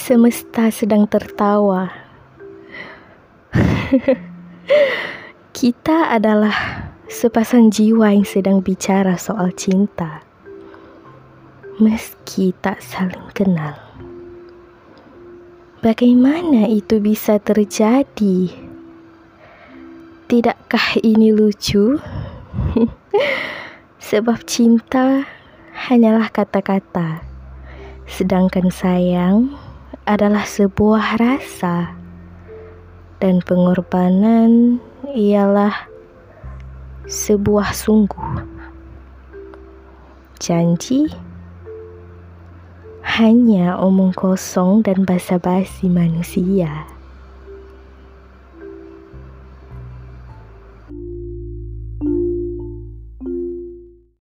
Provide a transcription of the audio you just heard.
Semesta sedang tertawa. Kita adalah sepasang jiwa yang sedang bicara soal cinta, meski tak saling kenal. Bagaimana itu bisa terjadi? Tidakkah ini lucu? Sebab cinta hanyalah kata-kata, sedangkan sayang adalah sebuah rasa, dan pengorbanan ialah sebuah sungguh. Janji hanya omong kosong dan basa-basi manusia.